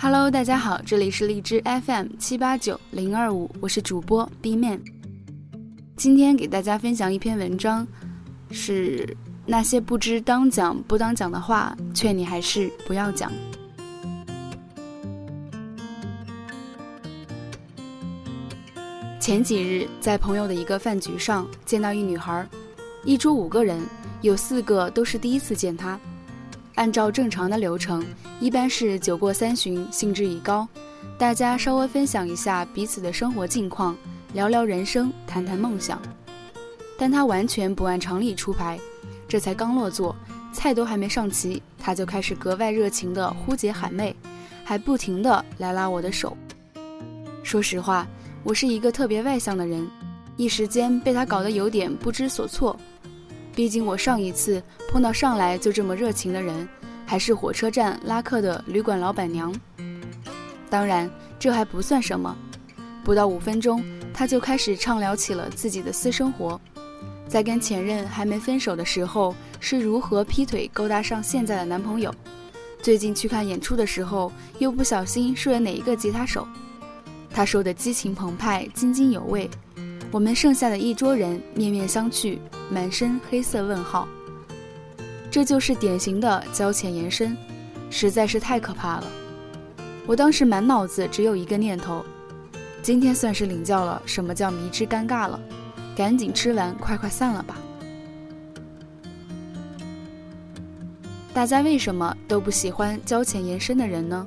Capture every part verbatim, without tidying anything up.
Hello， 大家好，这里是荔枝 F M 七八九零二五，我是主播 B Man。今天给大家分享一篇文章，是那些不知当讲不当讲的话，劝你还是不要讲。前几日在朋友的一个饭局上见到一女孩，一桌五个人，有四个都是第一次见她。按照正常的流程，一般是酒过三巡，兴致已高，大家稍微分享一下彼此的生活近况，聊聊人生，谈谈梦想。但他完全不按常理出牌，这才刚落座，菜都还没上齐，他就开始格外热情地呼姐喊妹，还不停地来拉我的手。说实话，我是一个特别外向的人，一时间被他搞得有点不知所措。毕竟我上一次碰到上来就这么热情的人，还是火车站拉客的旅馆老板娘。当然，这还不算什么，不到五分钟，他就开始畅聊起了自己的私生活，在跟前任还没分手的时候，是如何劈腿勾搭上现在的男朋友，最近去看演出的时候，又不小心睡了哪一个吉他手。他说的激情澎湃，津津有味。我们剩下的一桌人面面相觑，满身黑色问号。这就是典型的交浅言深，实在是太可怕了。我当时满脑子只有一个念头，今天算是领教了什么叫迷之尴尬了，赶紧吃完快快散了吧。大家为什么都不喜欢交浅言深的人呢？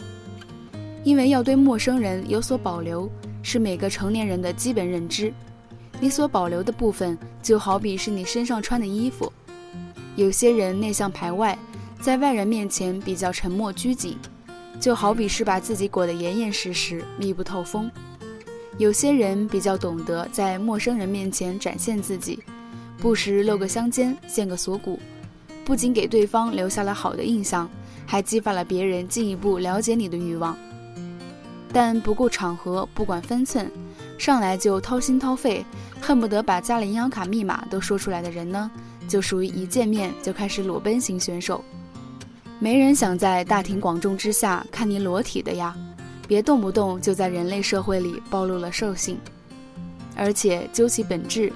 因为要对陌生人有所保留，是每个成年人的基本认知。你所保留的部分，就好比是你身上穿的衣服。有些人内向排外，在外人面前比较沉默拘谨，就好比是把自己裹得严严实实，密不透风。有些人比较懂得在陌生人面前展现自己，不时露个香肩，现个锁骨，不仅给对方留下了好的印象，还激发了别人进一步了解你的欲望。但不顾场合，不管分寸，上来就掏心掏肺，恨不得把家里银行卡密码都说出来的人呢，就属于一见面就开始裸奔型选手。没人想在大庭广众之下看你裸体的呀，别动不动就在人类社会里暴露了兽性。而且究其本质，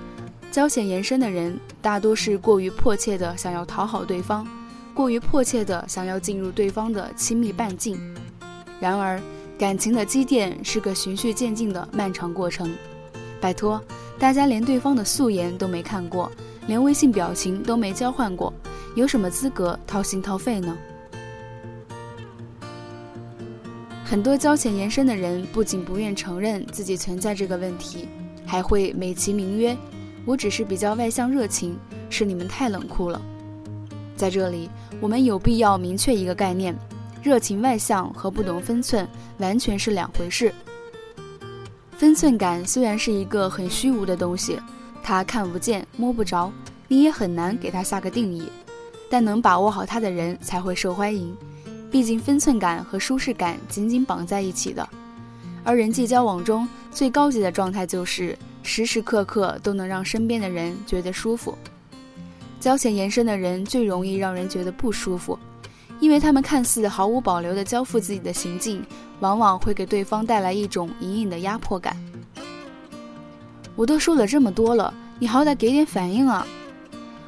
交浅言深的人大多是过于迫切的想要讨好对方，过于迫切的想要进入对方的亲密半径。然而感情的积淀是个循序渐进的漫长过程，拜托，大家连对方的素颜都没看过，连微信表情都没交换过，有什么资格掏心掏肺呢？很多交浅言深的人不仅不愿承认自己存在这个问题，还会美其名曰我只是比较外向热情，是你们太冷酷了。在这里，我们有必要明确一个概念，热情外向和不懂分寸完全是两回事。分寸感虽然是一个很虚无的东西，它看不见摸不着，你也很难给它下个定义，但能把握好它的人才会受欢迎，毕竟分寸感和舒适感紧紧绑在一起的。而人际交往中最高级的状态，就是时时刻刻都能让身边的人觉得舒服。交浅言深的人最容易让人觉得不舒服，因为他们看似毫无保留地交付自己的行径，往往会给对方带来一种隐隐的压迫感。我都说了这么多了，你好歹给点反应啊！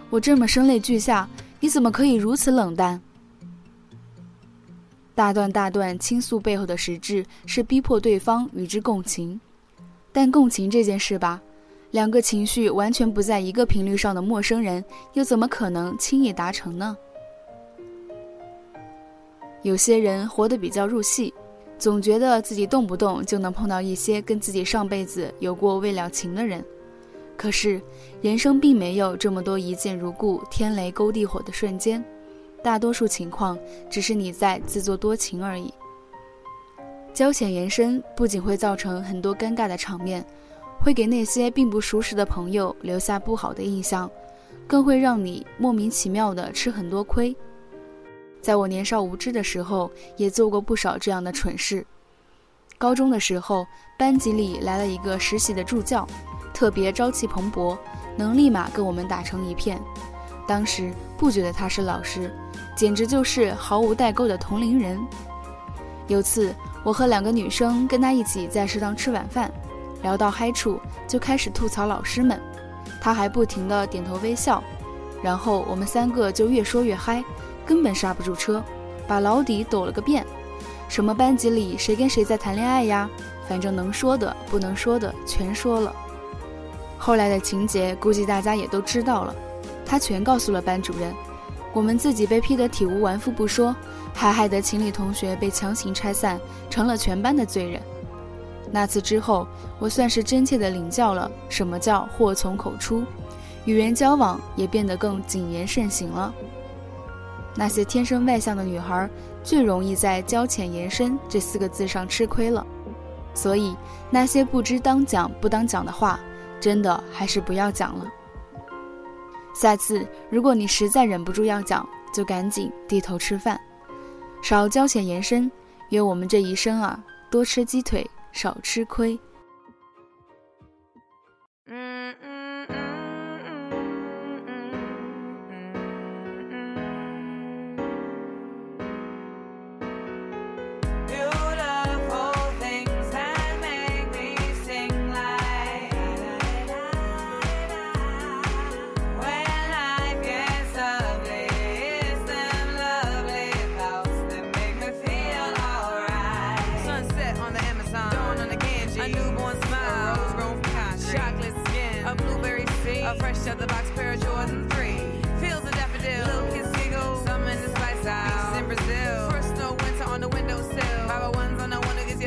我这么声泪俱下，你怎么可以如此冷淡？大段大段倾诉背后的实质是逼迫对方与之共情，但共情这件事吧，两个情绪完全不在一个频率上的陌生人，又怎么可能轻易达成呢？有些人活得比较入戏，总觉得自己动不动就能碰到一些跟自己上辈子有过未了情的人，可是人生并没有这么多一见如故天雷勾地火的瞬间，大多数情况只是你在自作多情而已。交浅言深不仅会造成很多尴尬的场面，会给那些并不熟识的朋友留下不好的印象，更会让你莫名其妙地吃很多亏。在我年少无知的时候，也做过不少这样的蠢事。高中的时候，班级里来了一个实习的助教，特别朝气蓬勃，能立马跟我们打成一片。当时不觉得他是老师，简直就是毫无代沟的同龄人。有次我和两个女生跟他一起在食堂吃晚饭，聊到嗨处就开始吐槽老师们，他还不停地点头微笑，然后我们三个就越说越嗨，根本刹不住车，把老底抖了个遍。什么班级里谁跟谁在谈恋爱呀，反正能说的不能说的全说了。后来的情节估计大家也都知道了，他全告诉了班主任，我们自己被批得体无完肤不说，还害得情理同学被强行拆散，成了全班的罪人。那次之后，我算是真切地领教了什么叫祸从口出，与人交往也变得更谨言慎行了。那些天生外向的女孩最容易在交浅言深这四个字上吃亏了，所以那些不知当讲不当讲的话，真的还是不要讲了。下次如果你实在忍不住要讲，就赶紧低头吃饭，少交浅言深，愿我们这一生啊，多吃鸡腿少吃亏。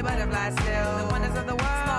Butterfly still, the wonders of the world.